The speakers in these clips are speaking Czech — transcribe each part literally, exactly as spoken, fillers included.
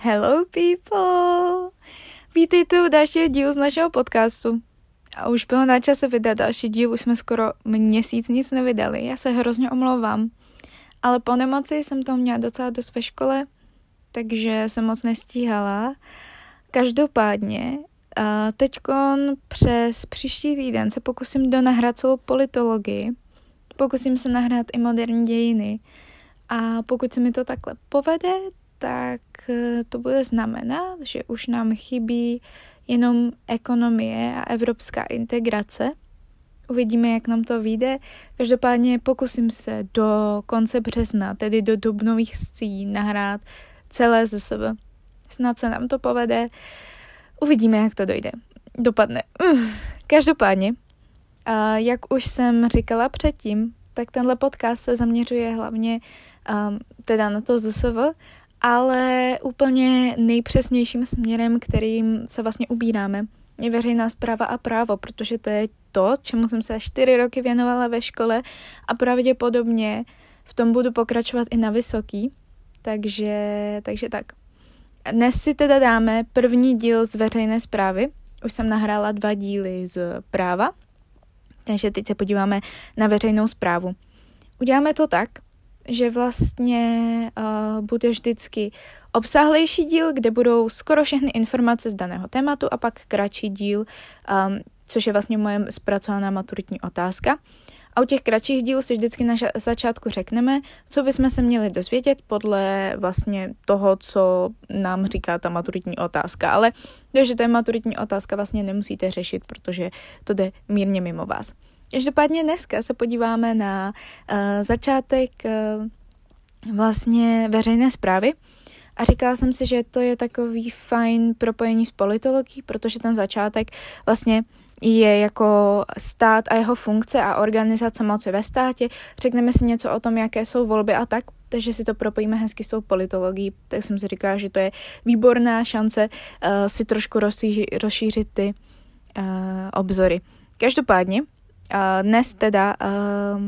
Hello people! Vítejte u dalšího dílu z našeho podcastu. A už bylo na čase vydat další díl, už jsme skoro měsíc nic nevydali, já se hrozně omlouvám. Ale po nemoci jsem toho měla docela dost ve škole, takže jsem moc nestíhala. Každopádně teďkon přes příští týden se pokusím donahrát celou politologii, pokusím se nahrát i moderní dějiny a pokud se mi to takhle povede, tak to bude znamenat, že už nám chybí jenom ekonomie a evropská integrace. Uvidíme, jak nám to vyjde. Každopádně pokusím se do konce března, tedy do dubnových scén, nahrát celé ze sebe. Snad se nám to povede. Uvidíme, jak to dojde. Dopadne. Každopádně, jak už jsem říkala předtím, tak tenhle podcast se zaměřuje hlavně um, teda na to Z S V, ale úplně nejpřesnějším směrem, kterým se vlastně ubíráme, je veřejná správa a právo, protože to je to, čemu jsem se čtyři roky věnovala ve škole a pravděpodobně v tom budu pokračovat i na vysoký, takže, takže tak. Dnes si teda dáme první díl z veřejné správy, už jsem nahrála dva díly z práva, takže teď se podíváme na veřejnou správu. Uděláme to tak, že vlastně uh, bude vždycky obsáhlejší díl, kde budou skoro všechny informace z daného tématu a pak kratší díl, um, což je vlastně moje zpracovaná maturitní otázka. A u těch kratších dílů si vždycky na ža- začátku řekneme, co bychom se měli dozvědět podle vlastně toho, co nám říká ta maturitní otázka. Ale to, že to je maturitní otázka, vlastně nemusíte řešit, protože to jde mírně mimo vás. Každopádně dneska se podíváme na uh, začátek uh, vlastně veřejné správy a říkala jsem si, že to je takový fajn propojení s politologií, protože ten začátek vlastně je jako stát a jeho funkce a organizace moci ve státě. Řekneme si něco o tom, jaké jsou volby a tak, takže si to propojíme hezky s tou politologií. Tak jsem si říkala, že to je výborná šance uh, si trošku rozšíři, rozšířit ty uh, obzory. Každopádně, Uh, dnes teda uh,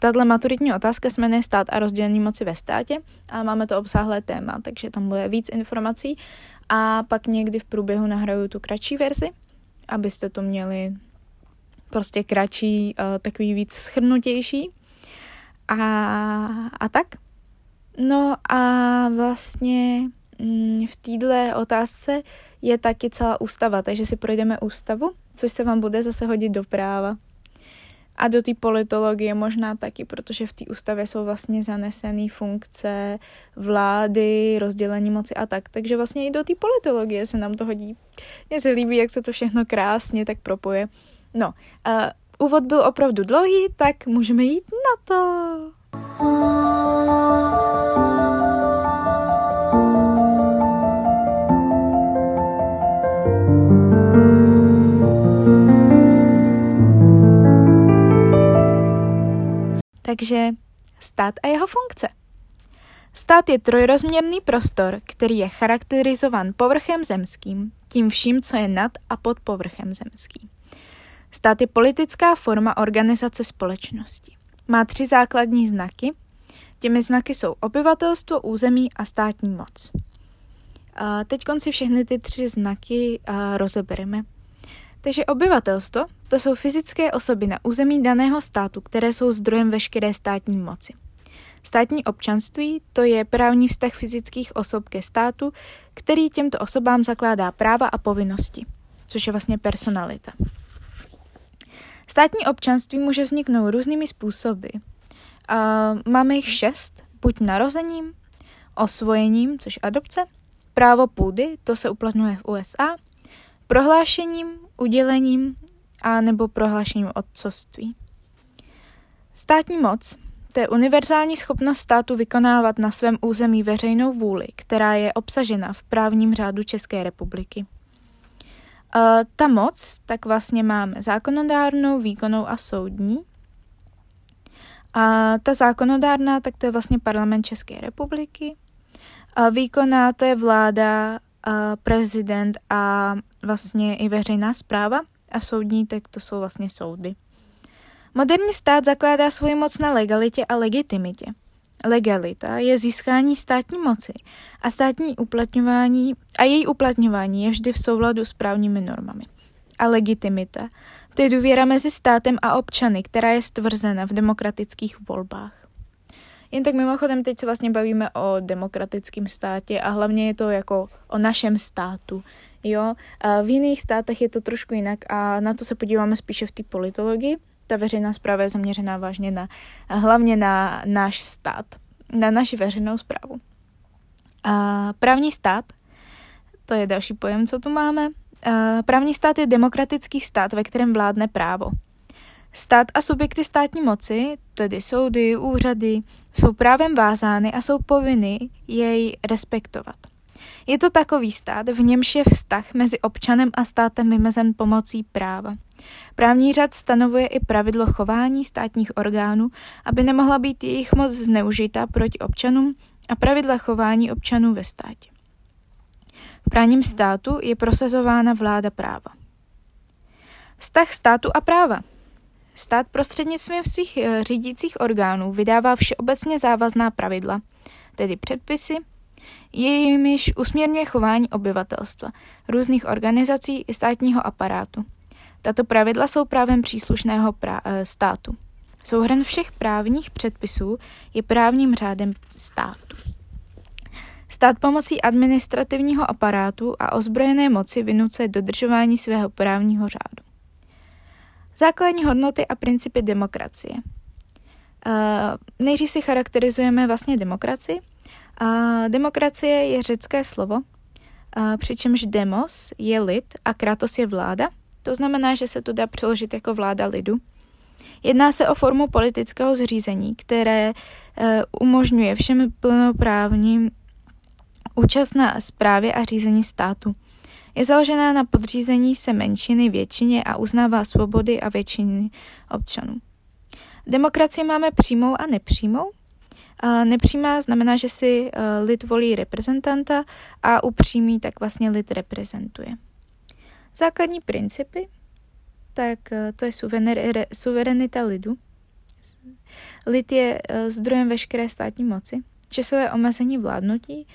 tato maturitní otázka se jmenuje Stát a rozdělení moci ve státě a máme to obsáhlé téma, takže tam bude víc informací a pak někdy v průběhu nahraju tu kratší verzi, abyste to měli prostě kratší, uh, takový víc shrnutější a, a tak. No a vlastně v této otázce je taky celá ústava, takže si projdeme ústavu, což se vám bude zase hodit do práva. A do té politologie možná taky, protože v té ústavě jsou vlastně zanesené funkce vlády, rozdělení moci a tak. Takže vlastně i do té politologie se nám to hodí. Mně se líbí, jak se to všechno krásně tak propoje. No, uh, úvod byl opravdu dlouhý, tak můžeme jít na to. Takže stát a jeho funkce. Stát je trojrozměrný prostor, který je charakterizován povrchem zemským, tím vším, co je nad a pod povrchem zemským. Stát je politická forma organizace společnosti. Má tři základní znaky. Těmi znaky jsou obyvatelstvo, území a státní moc. Teď si všechny ty tři znaky rozebereme. Takže obyvatelstvo, to jsou fyzické osoby na území daného státu, které jsou zdrojem veškeré státní moci. Státní občanství, to je právní vztah fyzických osob ke státu, který těmto osobám zakládá práva a povinnosti, což je vlastně personalita. Státní občanství může vzniknout různými způsoby. Máme jich šest, buď narozením, osvojením, což adopce, právo půdy, to se uplatňuje v U S A, prohlášením, udělením a nebo prohlášením otcovství. Státní moc, to je univerzální schopnost státu vykonávat na svém území veřejnou vůli, která je obsažena v právním řádu České republiky. E, ta moc, tak vlastně máme zákonodárnou, výkonnou a soudní. A ta zákonodárná, tak to je vlastně parlament České republiky. A výkonná, to je vláda, prezident a vlastně i veřejná správa a soudní, tak to jsou vlastně soudy. Moderní stát zakládá svoji moc na legalitě a legitimitě. legalita je získání státní moci a státní uplatňování a její uplatňování je vždy v souladu s právními normami. A legitimita, to je důvěra mezi státem a občany, která je stvrzena v demokratických volbách. Jen tak mimochodem, teď se vlastně bavíme o demokratickém státě a hlavně je to jako o našem státu. Jo? V jiných státech je to trošku jinak a na to se podíváme spíše v té politologii. Ta veřejná správa je zaměřená vážně na, hlavně na náš stát, na naši veřejnou správu. A právní stát, to je další pojem, co tu máme. A právní stát je demokratický stát, ve kterém vládne právo. Stát a subjekty státní moci, tedy soudy, úřady, jsou právem vázány a jsou povinny jej respektovat. Je to takový stát, v němž je vztah mezi občanem a státem vymezen pomocí práva. Právní řád stanovuje i pravidlo chování státních orgánů, aby nemohla být jejich moc zneužita proti občanům a pravidla chování občanů ve státě. V právním státu je prosazována vláda práva. Vztah státu a práva. Stát prostřednictvím svých řídících orgánů vydává všeobecně závazná pravidla, tedy předpisy, jimiž usměrňuje chování obyvatelstva, různých organizací i státního aparátu. Tato pravidla jsou právem příslušného pra- státu. Souhrn všech právních předpisů je právním řádem státu. Stát pomocí administrativního aparátu a ozbrojené moci vynucuje dodržování svého právního řádu. Základní hodnoty a principy demokracie. Uh, nejdřív si charakterizujeme vlastně demokracii. Uh, demokracie je řecké slovo, uh, přičemž demos je lid a kratos je vláda. To znamená, že se to dá přeložit jako vláda lidu. Jedná se o formu politického zřízení, které uh, umožňuje všem plnoprávným účast na správě a řízení státu. Je založená na podřízení se menšiny většině a uznává svobody a většiny občanů. Demokracii máme přímou a nepřímou. Nepřímá znamená, že si lid volí reprezentanta a upřímý tak vlastně lid reprezentuje. Základní principy, tak to je suverenita lidu. Lid je zdrojem veškeré státní moci. Časové omezení vládnutí,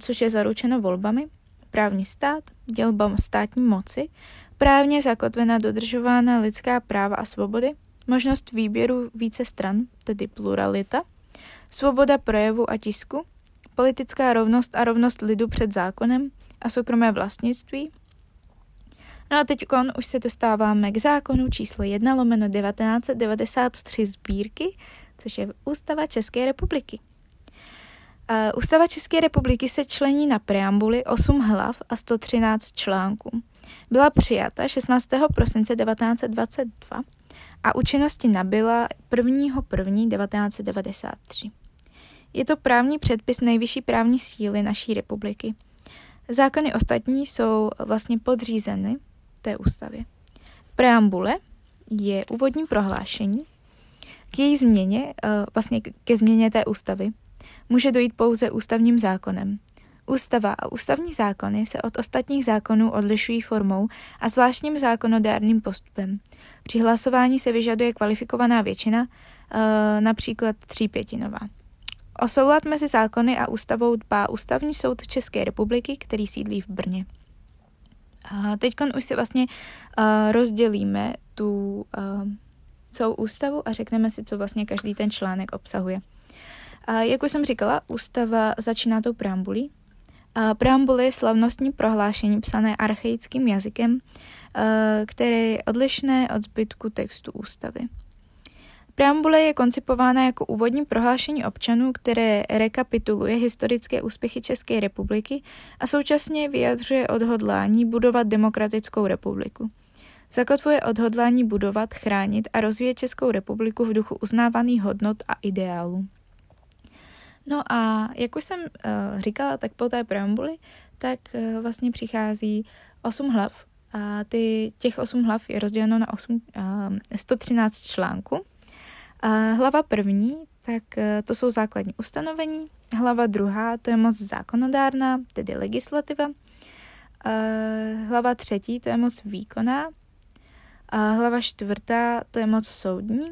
což je zaručeno volbami. Právní stát, dělba státní moci, právně zakotvená dodržována lidská práva a svobody, možnost výběru více stran, tedy pluralita, svoboda projevu a tisku, politická rovnost a rovnost lidu před zákonem a soukromé vlastnictví. No a teď už se dostáváme k zákonu číslo jedna lomeno devatenáct set devadesát tři sbírky, což je Ústava České republiky. Uh, Ústava České republiky se člení na preambuli osm hlav a sto třináct článků. Byla přijata šestnáctého prosince devatenáct set dvacet dva a účinnosti nabyla prvního prvního devatenáct set devadesát tři. Je to právní předpis nejvyšší právní síly naší republiky. Zákony ostatní jsou vlastně podřízeny té ústavě. Preambule je úvodní prohlášení k její změně, uh, vlastně ke změně té ústavy. Může dojít pouze ústavním zákonem. Ústava a ústavní zákony se od ostatních zákonů odlišují formou a zvláštním zákonodárným postupem. Při hlasování se vyžaduje kvalifikovaná většina, například třípětinová. O soulad mezi zákony a ústavou dbá Ústavní soud České republiky, který sídlí v Brně. Teď už si vlastně rozdělíme tu celou ústavu a řekneme si, co vlastně každý ten článek obsahuje. A jak už jsem říkala, ústava začíná tou preambulí. Preambule je slavnostní prohlášení psané archaickým jazykem, které je odlišné od zbytku textu ústavy. Preambule je koncipována jako úvodní prohlášení občanů, které rekapituluje historické úspěchy České republiky a současně vyjadřuje odhodlání budovat demokratickou republiku. Zakotvuje odhodlání budovat, chránit a rozvíjet Českou republiku v duchu uznávaných hodnot a ideálů. No a jak už jsem uh, říkala, tak po té preambuli, tak uh, vlastně přichází osm hlav a ty, těch osm hlav je rozděleno na osm, uh, sto třináct článků. Uh, hlava první, tak uh, to jsou základní ustanovení, hlava druhá, to je moc zákonodárná, tedy legislativa, uh, hlava třetí, to je moc výkonná, uh, hlava čtvrtá, to je moc soudní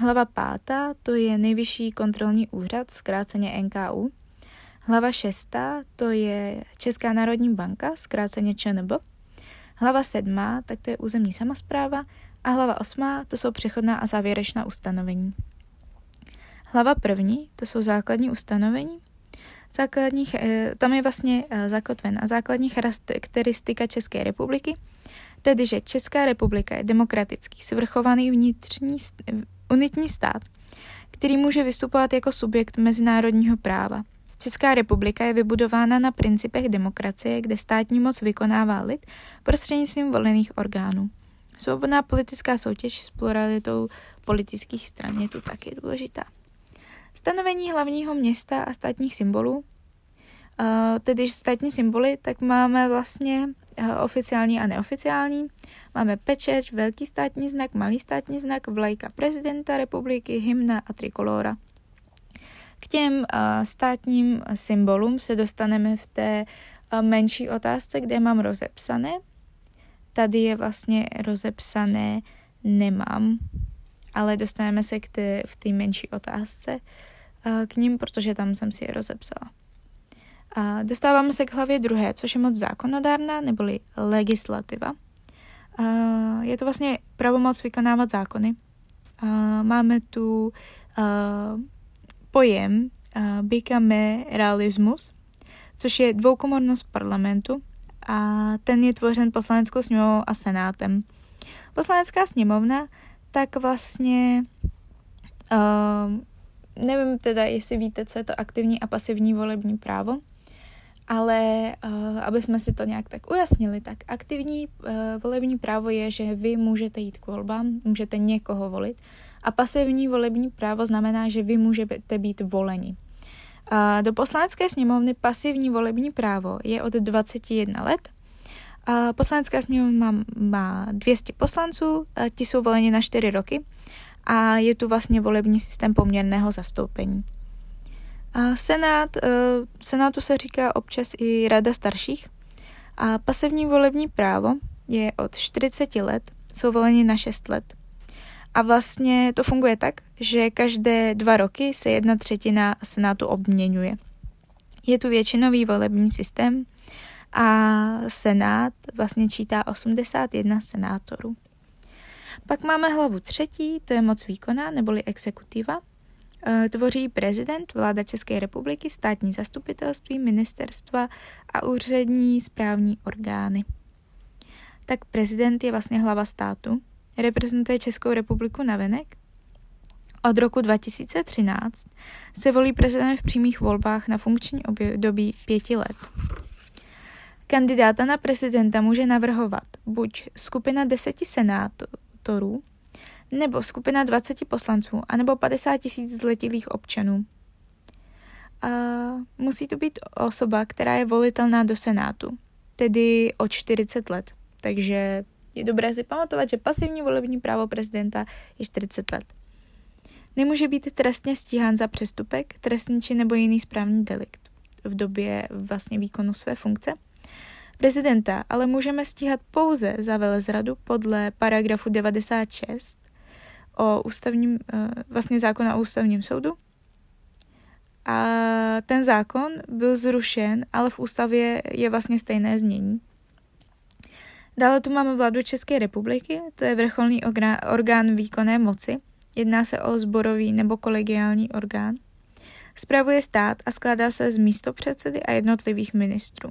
Hlava pátá, to je Nejvyšší kontrolní úřad, zkráceně N K U. Hlava šestá, to je Česká národní banka, zkráceně Č N B. Hlava sedmá, tak to je územní samospráva. A hlava osmá, to jsou přechodná a závěrečná ustanovení. Hlava první, to jsou základní ustanovení. Základní, tam je vlastně zakotvena základní charakteristika České republiky, tedy že Česká republika je demokratický, svrchovaný vnitřní, unitní stát, který může vystupovat jako subjekt mezinárodního práva. Česká republika je vybudována na principech demokracie, kde státní moc vykonává lid prostřednictvím volených orgánů. Svobodná politická soutěž s pluralitou politických stran je tu taky důležitá. Stanovení hlavního města a státních symbolů. Tedy státní symboly, tak máme vlastně oficiální a neoficiální. Máme pečeť, velký státní znak, malý státní znak, vlajka prezidenta republiky, hymna a trikolóra. K těm státním symbolům se dostaneme v té menší otázce, kde mám rozepsané. Tady je vlastně rozepsané nemám, ale dostaneme se k té, v té menší otázce k ním, protože tam jsem si je rozepsala. A dostáváme se k hlavě druhé, což je moc zákonodárná, neboli legislativa. A je to vlastně pravomoc vykonávat zákony. A máme tu a, pojem a, bicameralismus, což je dvoukomornost parlamentu, a ten je tvořen Poslaneckou sněmovnou a Senátem. Poslanecká sněmovna, tak vlastně, uh, nevím teda, jestli víte, co je to aktivní a pasivní volební právo, ale uh, aby jsme si to nějak tak ujasnili, tak aktivní uh, volební právo je, že vy můžete jít k volbám, můžete někoho volit, a pasivní volební právo znamená, že vy můžete být voleni. Do poslanecké sněmovny pasivní volební právo je od dvacet jedna let. Poslanecká sněmovna má, má dvě stě poslanců, ti jsou voleni na čtyři roky a je tu vlastně volební systém poměrného zastoupení. Senát, senátu se říká občas i rada starších a pasivní volební právo je od čtyřicet let, jsou voleni na šest let. A vlastně to funguje tak, že každé dva roky se jedna třetina senátu obměňuje. Je tu většinový volební systém a senát vlastně čítá osmdesát jedna senátorů. Pak máme hlavu třetí, to je moc výkonná, neboli exekutiva. Tvoří prezident, vláda České republiky, státní zastupitelství, ministerstva a úřední správní orgány. Tak prezident je vlastně hlava státu. Reprezentuje Českou republiku navenek. Od roku dva tisíce třináct se volí prezident v přímých volbách na funkční období pěti let. Kandidáta na prezidenta může navrhovat buď skupina deseti senátorů, nebo skupina dvaceti poslanců, anebo padesát tisíc zletilých občanů. A musí to být osoba, která je volitelná do senátu, tedy o čtyřicet let, takže je dobré si pamatovat, že pasivní volební právo prezidenta je čtyřicet let. Nemůže být trestně stíhán za přestupek, trestný čin nebo jiný správní delikt v době vlastně výkonu své funkce. Prezidenta ale můžeme stíhat pouze za velezradu podle paragrafu devadesát šest o ústavním, vlastně zákona o ústavním soudu. A ten zákon byl zrušen, ale v ústavě je vlastně stejné znění. Dále tu máme vládu České republiky, to je vrcholný orgán výkonné moci. Jedná se o sborový nebo kolegiální orgán. Spravuje stát a skládá se z místopředsedy a jednotlivých ministrů.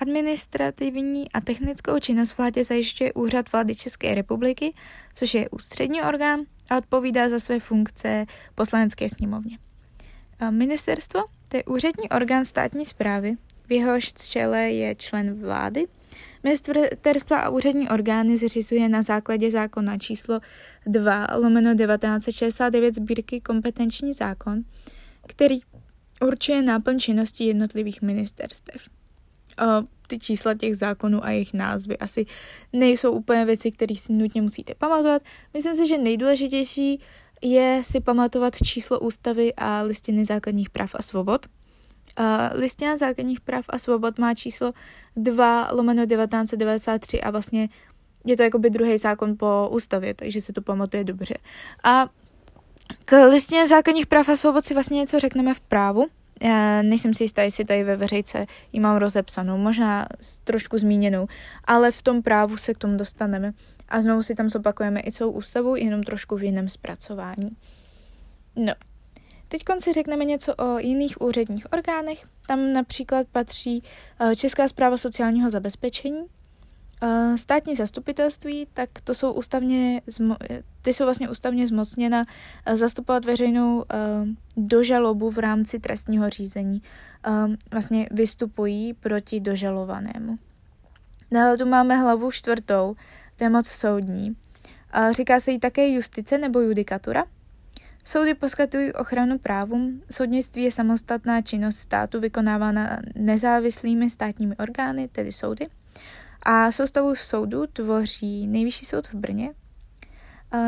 Administrativní a technickou činnost vládě zajišťuje Úřad vlády České republiky, což je ústřední orgán a odpovídá za své funkce Poslanecké sněmovně. A ministerstvo, to je úřední orgán státní správy, v jehož čele je člen vlády. Ministerstva a úřední orgány zřizuje na základě zákona číslo dva lomeno devatenáct set šedesát devět sbírky kompetenční zákon, který určuje náplň činnosti jednotlivých ministerstev. O, ty čísla těch zákonů a jejich názvy asi nejsou úplně věci, které si nutně musíte pamatovat. Myslím si, že nejdůležitější je si pamatovat číslo ústavy a listiny základních práv a svobod. Uh, listina základních práv a svobod má číslo dva lomeno devatenáct set devadesát tři a vlastně je to jakoby druhý zákon po ústavě, takže se to pamatuje dobře. A k listině základních práv a svobod si vlastně něco řekneme v právu. Já nejsem si jistá, jestli tady ve veřejce ji mám rozepsanou, možná trošku zmíněnou, ale v tom právu se k tomu dostaneme. A znovu si tam zopakujeme i celou ústavu, jenom trošku v jiném zpracování. No, teď si řekneme něco o jiných úředních orgánech. Tam například patří Česká správa sociálního zabezpečení, státní zastupitelství, tak to jsou ústavně, ty jsou vlastně ústavně zmocněna zastupovat veřejnou dožalobu v rámci trestního řízení. Vlastně vystupují proti dožalovanému. Dále tu máme hlavu čtvrtou, to je moc soudní. Říká se jí také justice nebo judikatura. Soudy poskytují ochranu právům, soudnictví je samostatná činnost státu vykonávána nezávislými státními orgány, tedy soudy. A soustavu soudů tvoří Nejvyšší soud v Brně,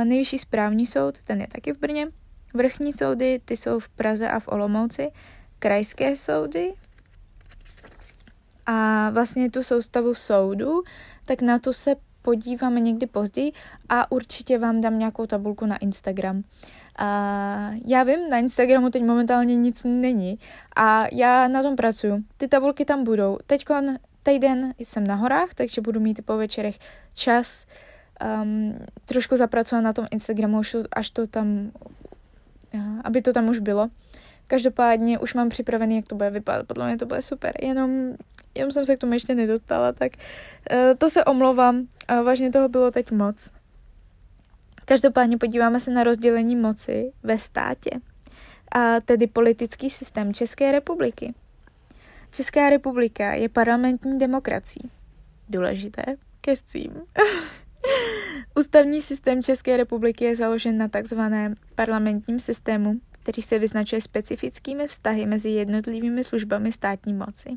Nejvyšší správní soud, ten je taky v Brně, vrchní soudy, ty jsou v Praze a v Olomouci, krajské soudy. A vlastně tu soustavu soudů, tak na to se podíváme někdy později a určitě vám dám nějakou tabulku na Instagram. A já vím, na Instagramu teď momentálně nic není a já na tom pracuju. Ty tabulky tam budou. Teďko týden jsem na horách, takže budu mít po večerech čas um, trošku zapracovat na tom Instagramu, až to tam, aby to tam už bylo. Každopádně už mám připravený, jak to bude vypadat, podle mě to bude super, jenom, jenom jsem se k tomu ještě nedostala, tak uh, to se omlouvám, uh, vážně toho bylo teď moc. Každopádně podíváme se na rozdělení moci ve státě, a tedy politický systém České republiky. Česká republika je parlamentní demokracií. Důležité, kescím. Ústavní systém České republiky je založen na takzvaném parlamentním systému, který se vyznačuje specifickými vztahy mezi jednotlivými službami státní moci.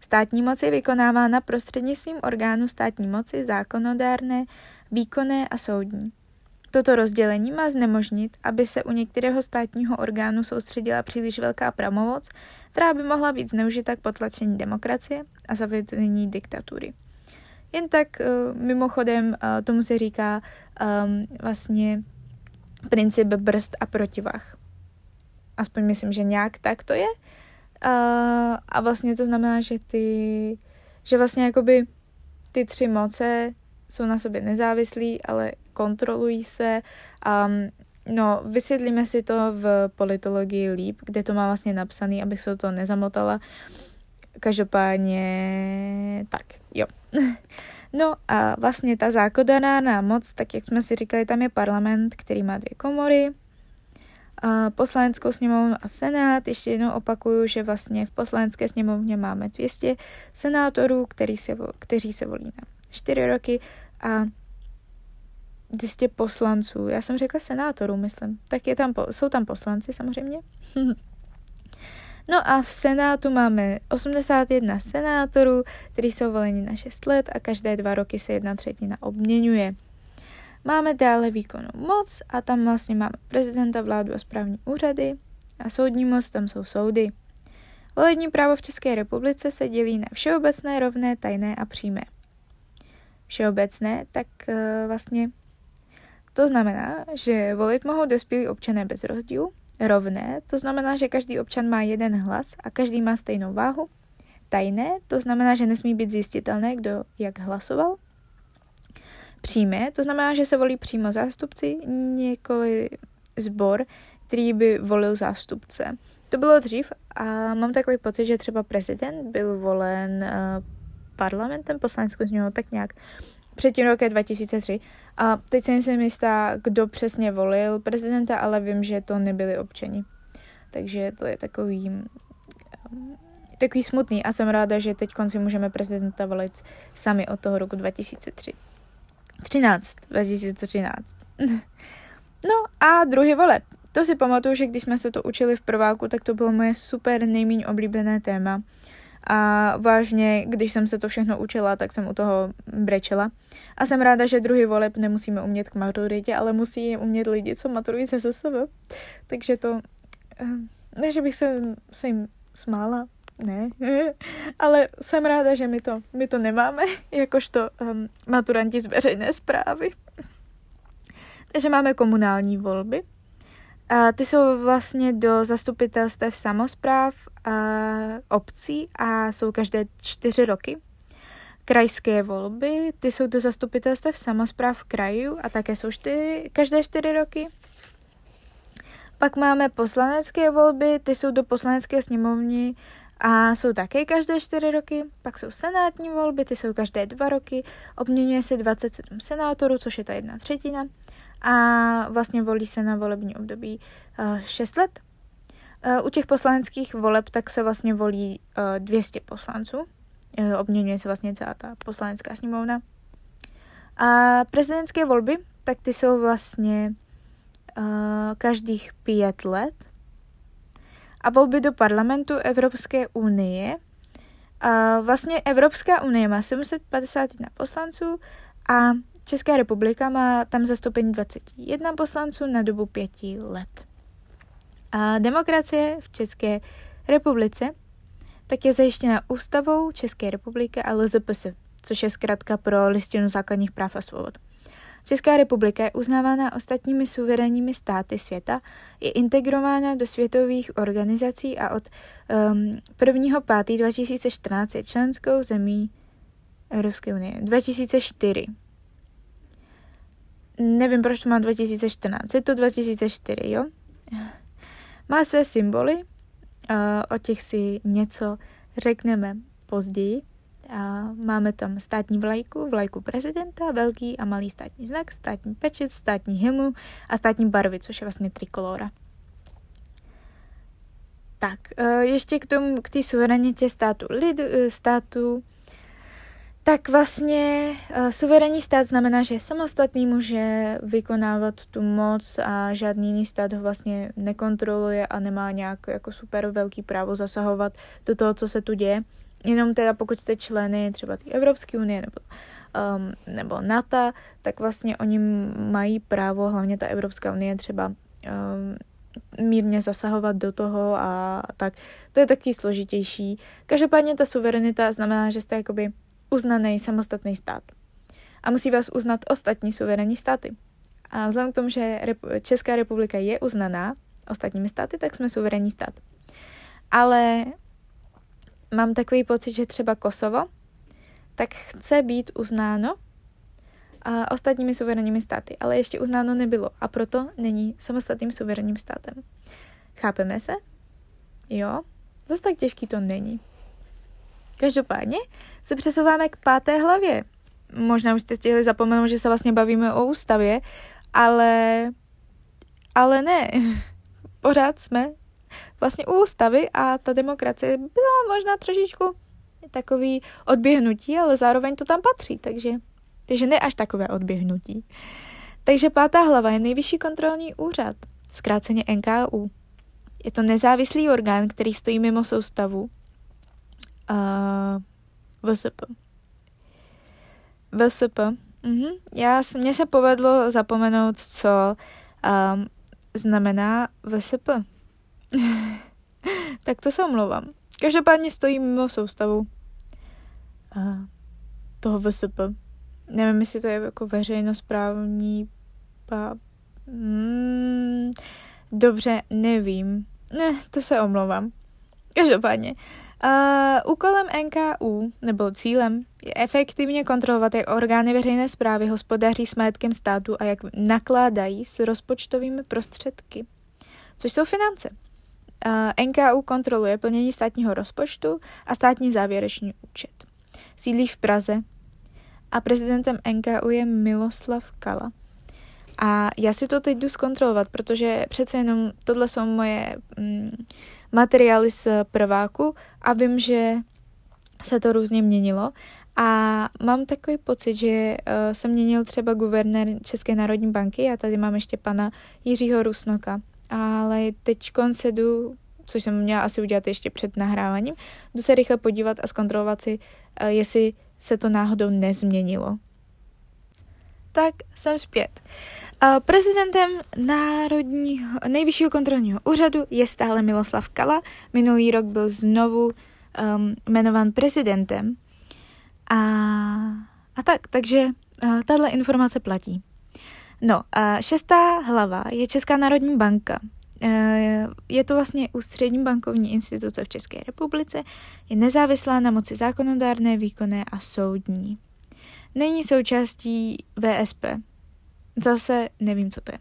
Státní moc je vykonávána prostřednictvím orgánů státní moci zákonodárné, výkonné a soudní. Toto rozdělení má znemožnit, aby se u některého státního orgánu soustředila příliš velká pravomoc, která by mohla být zneužita k potlačení demokracie a zavedení diktatury. Jen tak mimochodem tomu se říká um, vlastně princip brzd a protivah. Aspoň myslím, že nějak tak to je. Uh, a vlastně to znamená, že ty, že vlastně jakoby ty tři moce jsou na sobě nezávislí, ale kontrolují se. Um, no, vysvětlíme si to v politologii líp, kde to má vlastně napsaný, abych se to nezamotala. Každopádně tak, jo. No a vlastně ta zákonodárná moc, tak jak jsme si říkali, tam je parlament, který má dvě komory, Poslaneckou sněmovnu a senát. Ještě jednou opakuju, že vlastně v poslanecké sněmovně máme dvě stě senátorů, který se, kteří se volí na čtyři roky a dvě stě poslanců. Já jsem řekla senátorů, myslím. Tak je tam, jsou tam poslanci samozřejmě. No a v senátu máme osmdesát jedna senátorů, kteří jsou voleni na šest let a každé dva roky se jedna třetina obměňuje. Máme dále výkonnou moc a tam vlastně máme prezidenta, vládu a správní úřady a soudní moc, tam jsou soudy. Volební právo v České republice se dělí na všeobecné, rovné, tajné a přímé. Všeobecné, tak e, vlastně to znamená, že volit mohou dospělí občané bez rozdílu. Rovné, to znamená, že každý občan má jeden hlas a každý má stejnou váhu. Tajné, to znamená, že nesmí být zjistitelné, kdo jak hlasoval. Přímé, to znamená, že se volí přímo zástupci, nikoli sbor, který by volil zástupce. To bylo dřív a mám takový pocit, že třeba prezident byl volen uh, parlamentem, poslaneckou sněmovnou, tak nějak před tím rokem dva tisíce tři. A teď jsem si jistá, kdo přesně volil prezidenta, ale vím, že to nebyli občani. Takže to je takový... Um, takový smutný a jsem ráda, že teď si můžeme prezidenta volit sami od toho roku dva tisíce tři. třináct, dva tisíce třináct. No a druhý voleb. To si pamatuju, že když jsme se to učili v prváku, tak to bylo moje super nejméně oblíbené téma. A vážně, když jsem se to všechno učila, tak jsem u toho brečela. A jsem ráda, že druhý voleb nemusíme umět k maturitě, ale musí je umět lidi, co maturují ze es es vé. Takže to... Ne, že bych se, se jim smála, ne, ale jsem ráda, že my to, my to nemáme, jakožto um, maturanti z veřejné správy. Takže máme komunální volby. A ty jsou vlastně do zastupitelstev samospráv a obcí a jsou každé čtyři roky. Krajské volby, ty jsou do zastupitelstev samospráv krajů a také jsou čtyři, každé čtyři roky. Pak máme poslanecké volby, ty jsou do poslanecké sněmovny a jsou také každé čtyři roky. Pak jsou senátní volby, ty jsou každé dva roky. Obměňuje se dvacet sedm senátorů, což je ta jedna třetina. A vlastně volí se na volební období uh, šest let. Uh, u těch poslaneckých voleb tak se vlastně volí uh, dvě stě poslanců. Uh, obměňuje se vlastně celá ta poslanecká sněmovna. A prezidentské volby, tak ty jsou vlastně uh, každých pět let. A volby do parlamentu Evropské unie. Uh, vlastně Evropská unie má sedm set padesát jedna poslanců a Česká republika má tam zastoupení dvacet jedna poslanců na dobu pěti let. A demokracie v České republice tak je zajištěna ústavou České republiky a L Z P S, což je zkrátka pro listinu základních práv a svobod. Česká republika je uznávána ostatními suverénními státy světa, je integrována do světových organizací a od um, prvního pátého dva tisíce čtrnáct je členskou zemí Evropské unie. dva tisíce čtyři. Nevím, proč to má dva tisíce čtrnáct, je to dva tisíce čtyři, jo? Má své symboly, o těch si něco řekneme později. Máme tam státní vlajku, vlajku prezidenta, velký a malý státní znak, státní pečet, státní hymnu a státní barvy, což je vlastně trikolora. Tak, ještě k tomu, k té suverenitě státu lidu, státu, tak vlastně uh, suverénní stát znamená, že samostatný může vykonávat tu moc a žádný jiný stát ho vlastně nekontroluje a nemá nějak jako super velký právo zasahovat do toho, co se tu děje. Jenom teda pokud jste členy třeba té Evropské unie nebo, um, nebo NATO, tak vlastně oni mají právo, hlavně ta Evropská unie třeba um, mírně zasahovat do toho a tak. To je taky složitější. Každopádně ta suverenita znamená, že jste jakoby uznaný samostatný stát. A musí vás uznat ostatní suverénní státy. A vzhledem k tomu, že Česká republika je uznaná ostatními státy, tak jsme suverénní stát. Ale mám takový pocit, že třeba Kosovo tak chce být uznáno a ostatními suverénními státy, ale ještě uznáno nebylo a proto není samostatným suverénním státem. Chápeme se? Jo? Zas tak těžký to není. Každopádně se přesouváme k páté hlavě. Možná už jste stihli zapomenout, že se vlastně bavíme o ústavě, ale, ale ne. Pořád jsme vlastně u ústavy a ta demokracie byla možná trošičku takový odběhnutí, ale zároveň to tam patří, takže, takže ne až takové odběhnutí. Takže pátá hlava je Nejvyšší kontrolní úřad, zkráceně N K ú. Je to nezávislý orgán, který stojí mimo soustavu Uh, V S P. V S P. Mhm. Já, mně se povedlo zapomenout, co um, znamená V S P. Tak to se omlouvám. Každopádně stojí mimo soustavu uh, toho V S P. Nevím, jestli to je jako veřejnosprávní pa... Hmm, dobře, nevím. Ne, to se omlouvám. Každopádně. Uh, úkolem N K ú, nebo cílem, je efektivně kontrolovat, jak orgány veřejné správy hospodaří s majetkem státu a jak nakládají s rozpočtovými prostředky, což jsou finance. Uh, N K ú kontroluje plnění státního rozpočtu a státní závěrečný účet. Sídlí v Praze a prezidentem N K ú je Miloslav Kala. A já si to teď jdu zkontrolovat, protože přece jenom tohle jsou moje mm, materiály z prváku a vím, že se to různě měnilo. A mám takový pocit, že uh, se měnil třeba guvernér České národní banky a tady mám ještě pana Jiřího Rusnoka. Ale teď se jdu, což jsem měla asi udělat ještě před nahráváním, jdu se rychle podívat a zkontrolovat si, uh, jestli se to náhodou nezměnilo. Tak jsem zpět. Prezidentem Národního, Nejvyššího kontrolního úřadu je stále Miloslav Kala. Minulý rok byl znovu um, jmenován prezidentem. A, a tak, takže uh, tahle informace platí. No a šestá hlava je Česká národní banka. Je to vlastně ústřední bankovní instituce v České republice, je nezávislá na moci zákonodárné, výkonné a soudní. Není součástí V S P. Zase nevím, co to je.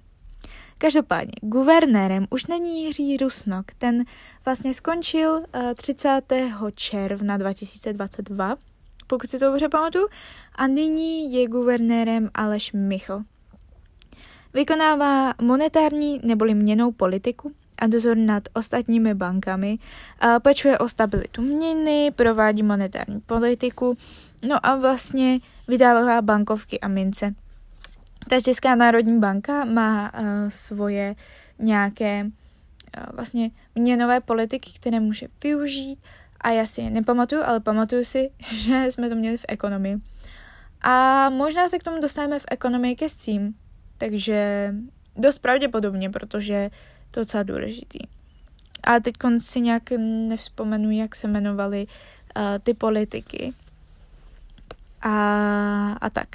Každopádně, guvernérem už není Jiří Rusnok, ten vlastně skončil třicátého června dva tisíce dvacet dva, pokud si to dobře pamatuju, a nyní je guvernérem Aleš Michl. Vykonává monetární neboli měnnou politiku a dozor nad ostatními bankami, pečuje o stabilitu měny, provádí monetární politiku, no a vlastně vydává bankovky a mince. Ta Česká národní banka má uh, svoje nějaké uh, vlastně měnové politiky, které může využít, a já si je nepamatuju, ale pamatuju si, že jsme to měli v ekonomii. A možná se k tomu dostaneme v ekonomii ke scím. Takže dost pravděpodobně, protože to je docela důležitý. A teď si nějak nevzpomenu, jak se jmenovaly uh, ty politiky. A, a tak.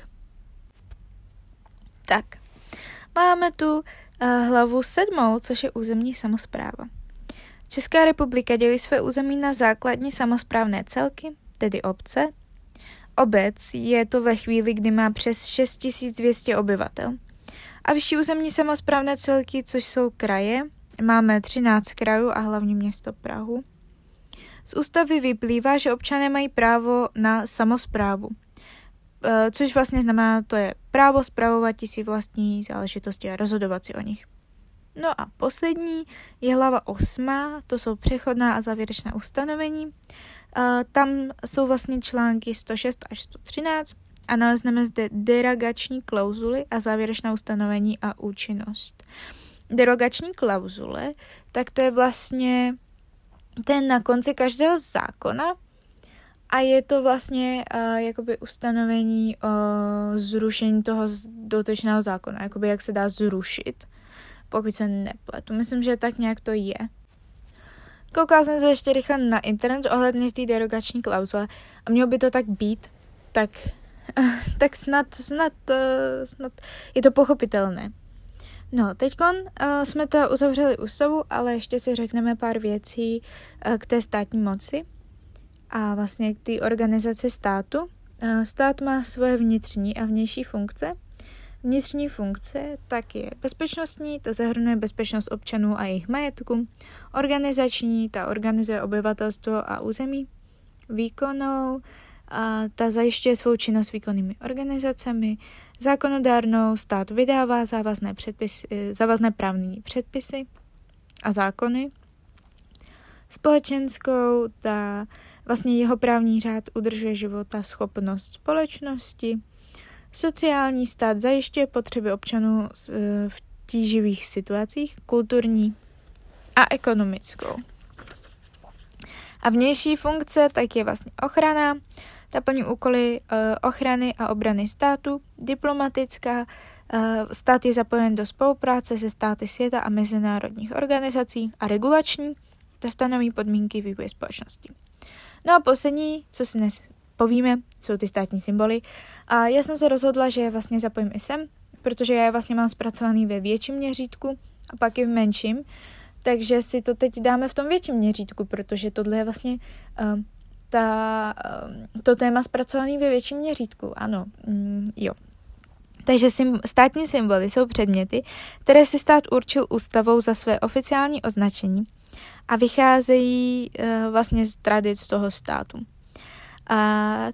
Tak, máme tu uh, hlavu sedmou, což je územní samospráva. Česká republika dělí své území na základní samosprávné celky, tedy obce. Obec je to ve chvíli, kdy má přes šest tisíc dvě stě obyvatel. A vyšší územní samosprávné celky, což jsou kraje. Máme třináct krajů a hlavní město Prahu. Z ústavy vyplývá, že občané mají právo na samosprávu, což vlastně znamená, to je právo spravovat si vlastní záležitosti a rozhodovat si o nich. No a poslední je hlava osmá, to jsou přechodná a závěrečná ustanovení. Tam jsou vlastně články sto šest až sto třináct. A nalezneme zde derogační klauzuly a závěrečná ustanovení a účinnost. Derogační klauzule, tak to je vlastně ten na konci každého zákona a je to vlastně uh, jakoby ustanovení o zrušení toho dotyčného zákona, jakoby jak se dá zrušit, pokud se nepletu. Myslím, že tak nějak to je. Koukala jsem se ještě rychle na internet ohledně té derogační klauzule a mělo by to tak být, tak... tak snad, snad, snad je to pochopitelné. No, teďkon uh, jsme to uzavřeli ústavu, ale ještě si řekneme pár věcí uh, k té státní moci a vlastně k té organizaci státu. Uh, stát má svoje vnitřní a vnější funkce. Vnitřní funkce tak je bezpečnostní, ta zahrnuje bezpečnost občanů a jejich majetku. Organizační, ta organizuje obyvatelstvo a území. Výkonnou, a ta zajišťuje svou činnost výkonnými organizacemi. Zákonodárnou, stát vydává závazné, předpisy, závazné právní předpisy a zákony. Společenskou, ta vlastně jeho právní řád udržuje života schopnost společnosti. Sociální, stát zajišťuje potřeby občanů v tíživých situacích. Kulturní a ekonomickou. A vnější funkce tak je vlastně ochrana. Ta plní úkoly e, ochrany a obrany státu, diplomatická, e, stát je zapojen do spolupráce se státy světa a mezinárodních organizací a regulační, ta stanoví podmínky vývoje společnosti. No a poslední, co si dnes povíme, jsou ty státní symboly. A já jsem se rozhodla, že je vlastně zapojím i sem, protože já je vlastně mám zpracovaný ve větším měřítku a pak i v menším, takže si to teď dáme v tom větším měřítku, protože tohle je vlastně... E, Ta, to téma zpracovaný ve větším měřítku, ano, mm, jo. Takže symb- státní symboly jsou předměty, které si stát určil ústavou za své oficiální označení a vycházejí e, vlastně z tradic toho státu. A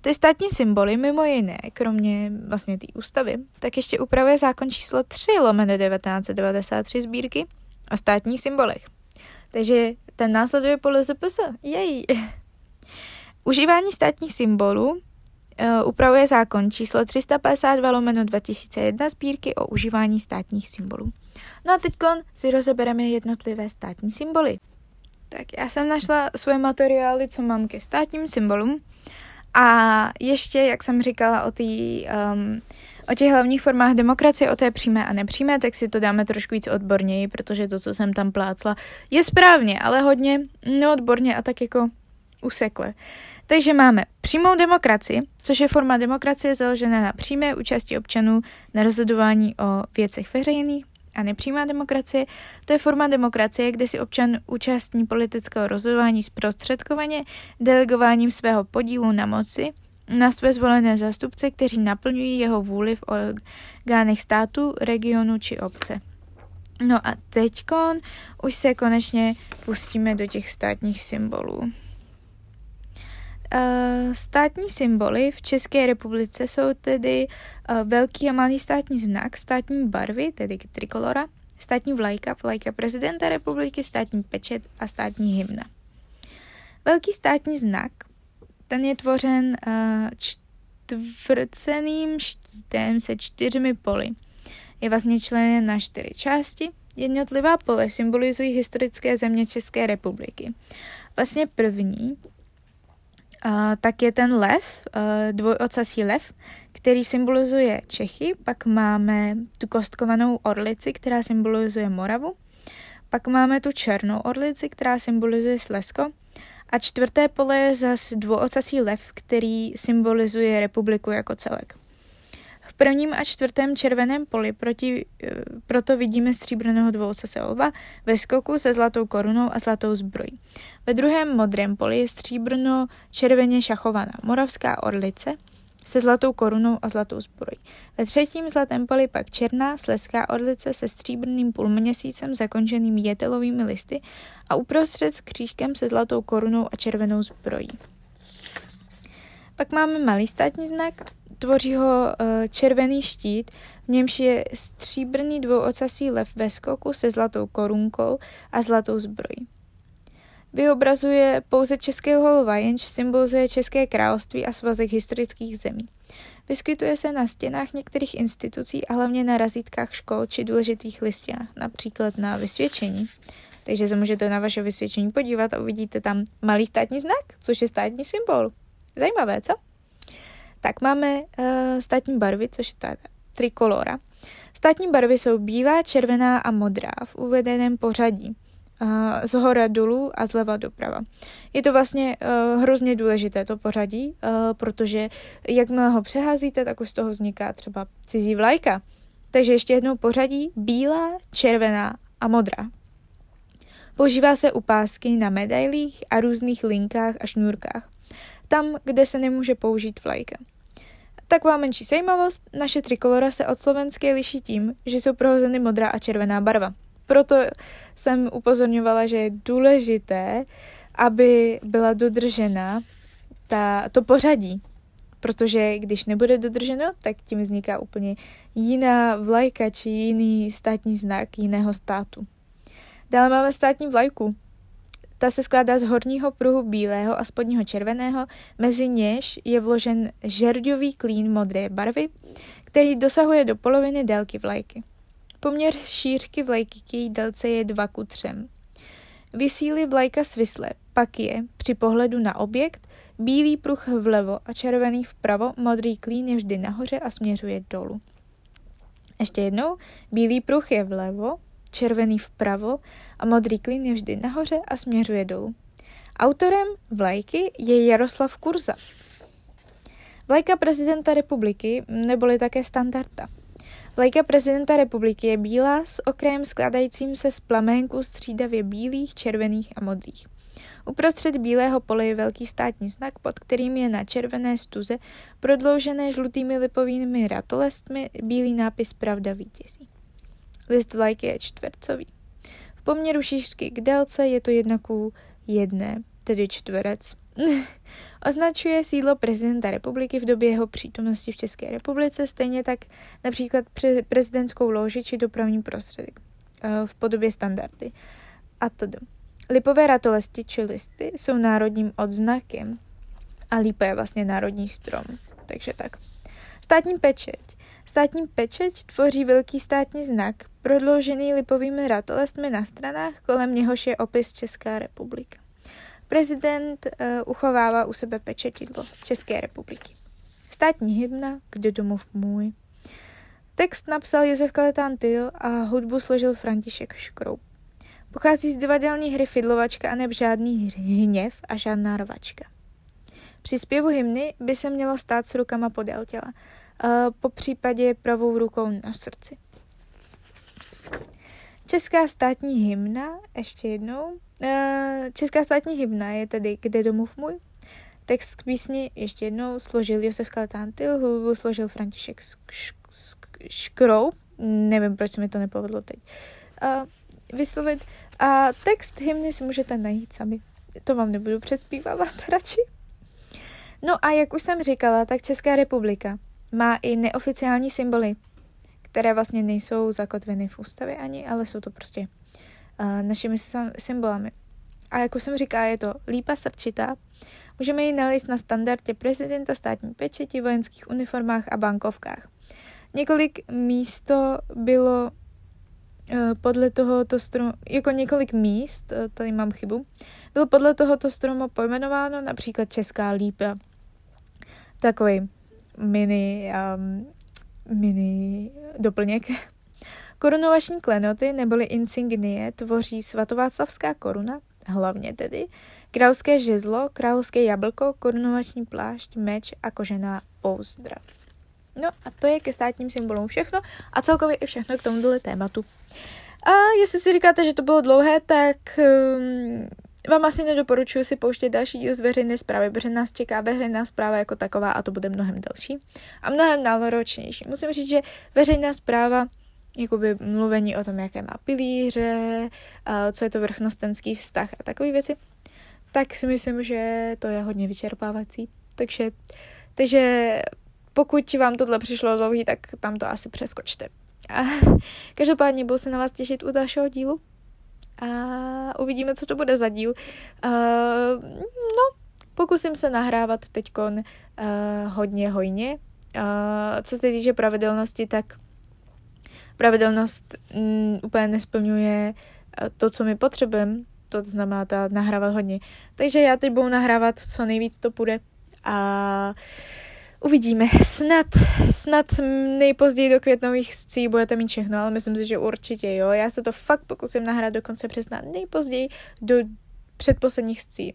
ty státní symboly, mimo jiné, kromě vlastně té ústavy, tak ještě upravuje zákon číslo tři lomeno devatenáct set devadesát tři sbírky o státních symbolech. Takže ten následuje podle Z P S. Jej! Užívání státních symbolů uh, upravuje zákon číslo tři sta padesát dva lomeno dva tisíce jedna sbírky o užívání státních symbolů. No a teďkon si rozebereme jednotlivé státní symboly. Tak já jsem našla svoje materiály, co mám ke státním symbolům. A ještě, jak jsem říkala o, tý, um, o těch hlavních formách demokracie, o té přímé a nepřímé, tak si to dáme trošku víc odborněji, protože to, co jsem tam plácla, je správně, ale hodně neodborně a tak jako... usekle. Takže máme přímou demokracii, což je forma demokracie založená na přímé účasti občanů na rozhodování o věcech veřejných, a nepřímá demokracie, to je forma demokracie, kde si občan účastní politického rozhodování zprostředkovaně delegováním svého podílu na moci na své zvolené zástupce, kteří naplňují jeho vůli v orgánech státu, regionu či obce. No a teďkon už se konečně pustíme do těch státních symbolů. Uh, státní symboly v České republice jsou tedy uh, velký a malý státní znak, státní barvy, tedy trikolora, státní vlajka, vlajka prezidenta republiky, státní pečet a státní hymna. Velký státní znak, ten je tvořen uh, čtvrceným štítem se čtyřmi poli. Je vlastně členěn na čtyři části. Jednotlivá pole symbolizují historické země České republiky. Vlastně první Uh, tak je ten lev, uh, dvojocasý lev, který symbolizuje Čechy, pak máme tu kostkovanou orlici, která symbolizuje Moravu, pak máme tu černou orlici, která symbolizuje Slezsko a čtvrté pole je zase dvojocasý lev, který symbolizuje republiku jako celek. V prvním a čtvrtém červeném poli proti, uh, proto vidíme stříbrného dvouocasého lva ve skoku se zlatou korunou a zlatou zbrojí. Ve druhém modrém poli je stříbrno-červeně šachovaná moravská orlice se zlatou korunou a zlatou zbrojí. Ve třetím zlatém poli pak černá slezská orlice se stříbrným půlměsícem zakončeným jetelovými listy a uprostřed s křížkem se zlatou korunou a červenou zbrojí. Pak máme malý státní znak, tvoří ho červený štít, v němž je stříbrný dvouocasý lev ve skoku se zlatou korunkou a zlatou zbrojí. Vyobrazuje pouze českého lva, jenž symbolizuje České království a svazek historických zemí. Vyskytuje se na stěnách některých institucí a hlavně na razítkách škol či důležitých listinách, například na vysvědčení. Takže se můžete na vaše vysvědčení podívat a uvidíte tam malý státní znak, což je státní symbol. Zajímavé, co? Tak máme uh, státní barvy, což je ta trikolora. Státní barvy jsou bílá, červená a modrá v uvedeném pořadí. Z hora dolů a zleva doprava. Je to vlastně uh, hrozně důležité to pořadí, uh, protože jakmile ho přeházíte, tak už z toho vzniká třeba cizí vlajka. Takže ještě jednou pořadí bílá, červená a modrá. Používá se u pásky na medailích a různých linkách a šňůrkách, tam, kde se nemůže použít vlajka. Taková menší zajímavost, naše trikolora se od slovenské liší tím, že jsou provozeny modrá a červená barva. Proto jsem upozorňovala, že je důležité, aby byla dodržena ta, to pořadí. Protože když nebude dodrženo, tak tím vzniká úplně jiná vlajka či jiný státní znak jiného státu. Dále máme státní vlajku. Ta se skládá z horního pruhu bílého a spodního červeného, mezi něž je vložen žerďový klín modré barvy, který dosahuje do poloviny délky vlajky. Poměr šířky vlajky k její délce je dva ku třem. Visí-li vlajka svisle, pak je při pohledu na objekt bílý pruh vlevo a červený vpravo, modrý klín je vždy nahoře a směřuje dolů. Ještě jednou, bílý pruh je vlevo, červený vpravo a modrý klín je vždy nahoře a směřuje dolů. Autorem vlajky je Jaroslav Kurza. Vlajka prezidenta republiky neboli také standarda. Vlajka prezidenta republiky je bílá s okrajem skládajícím se z plaménků střídavě bílých, červených a modrých. Uprostřed bílého pole je velký státní znak, pod kterým je na červené stuze prodloužené žlutými lipovými ratolestmi bílý nápis Pravda vítězí. List vlajky je čtvercový. V poměru šířky k délce je to jedna ku jedné, tedy čtverec. Označuje sídlo prezidenta republiky v době jeho přítomnosti v České republice, stejně tak například pre- prezidentskou lóži či dopravní prostředek v podobě standardy. A tedy. Lipové ratolesti či listy jsou národním odznakem a lípa je vlastně národní strom. Takže tak. Státní pečeť. Státní pečeť tvoří velký státní znak, prodloužený lipovými ratolestmi na stranách, kolem něhož je opis Česká republika. Prezident uh, uchovává u sebe pečetidlo České republiky. Státní hymna Kde domov můj. Text napsal Josef Kaletán Tyl a hudbu složil František Škroup. Pochází z divadelní hry Fidlovačka a neb žádný hněv a žádná rvačka. Při zpěvu hymny by se mělo stát s rukama podél těla, po případě pravou rukou na srdci. Česká státní hymna, ještě jednou. Česká státní hymna je tedy Kde domov můj. Text k písni ještě jednou složil Josef Kaltántyl, hudbu složil František Škrou. Nevím, proč se mi to nepovedlo teď vyslovit. A text hymny si můžete najít sami. To vám nebudu předspívávat radši. No a jak už jsem říkala, tak Česká republika má i neoficiální symboly, které vlastně nejsou zakotveny v ústavě ani, ale jsou to prostě uh, našimi symbolami. A jak už jsem říkala, je to lípa srdčitá. Můžeme ji nalézt na standardě prezidenta, státní pečeti, vojenských uniformách a bankovkách. Několik místo bylo uh, podle tohoto stromu, jako několik míst, uh, tady mám chybu, bylo podle tohoto stromu pojmenováno například Česká lípa. Takový mini... Um, mini doplněk. Korunovační klenoty neboli insignie tvoří svatováclavská koruna, hlavně tedy, královské žezlo, královské jablko, korunovační plášť, meč a kožená pouzdra. No a to je ke státním symbolům všechno a celkově i všechno k tomuto tématu. A jestli si říkáte, že to bylo dlouhé, tak um, vám asi nedoporučuji si pouštět další díl z veřejné zprávy, protože nás čeká veřejná zpráva jako taková a to bude mnohem delší a mnohem náročnější. Musím říct, že veřejná zpráva, jakoby mluvení o tom, jaké má pilíře, co je to vrchnostenský vztah a takové věci, tak si myslím, že to je hodně vyčerpávací. Takže, takže pokud vám tohle přišlo dlouhý, tak tam to asi přeskočte. A každopádně budu se na vás těšit u dalšího dílu. A uvidíme, co to bude za díl. Uh, no, pokusím se nahrávat teďkon uh, hodně hojně. Uh, co se týče pravidelnosti, tak pravidelnost um, úplně nesplňuje to, co my potřebujeme. To znamená ta nahrávat hodně. Takže já teď budu nahrávat, co nejvíc to půjde. A uvidíme. Snad, snad nejpozději do květnových scí budete mít všechno, ale myslím si, že určitě jo. Já se to fakt pokusím nahrát do konce března, nejpozději do předposledních scí.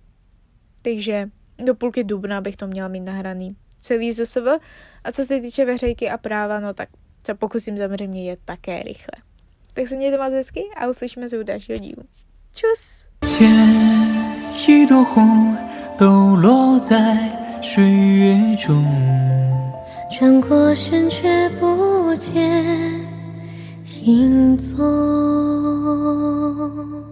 Takže do půlky dubna bych to měla mít nahraný celý Z S V. A co se týče veřejky a práva, no tak se pokusím samozřejmě je také rychle. Tak se mějte moc hezky a uslyšíme se u dalšího dílu. Čus! 水月中转过身却不见影踪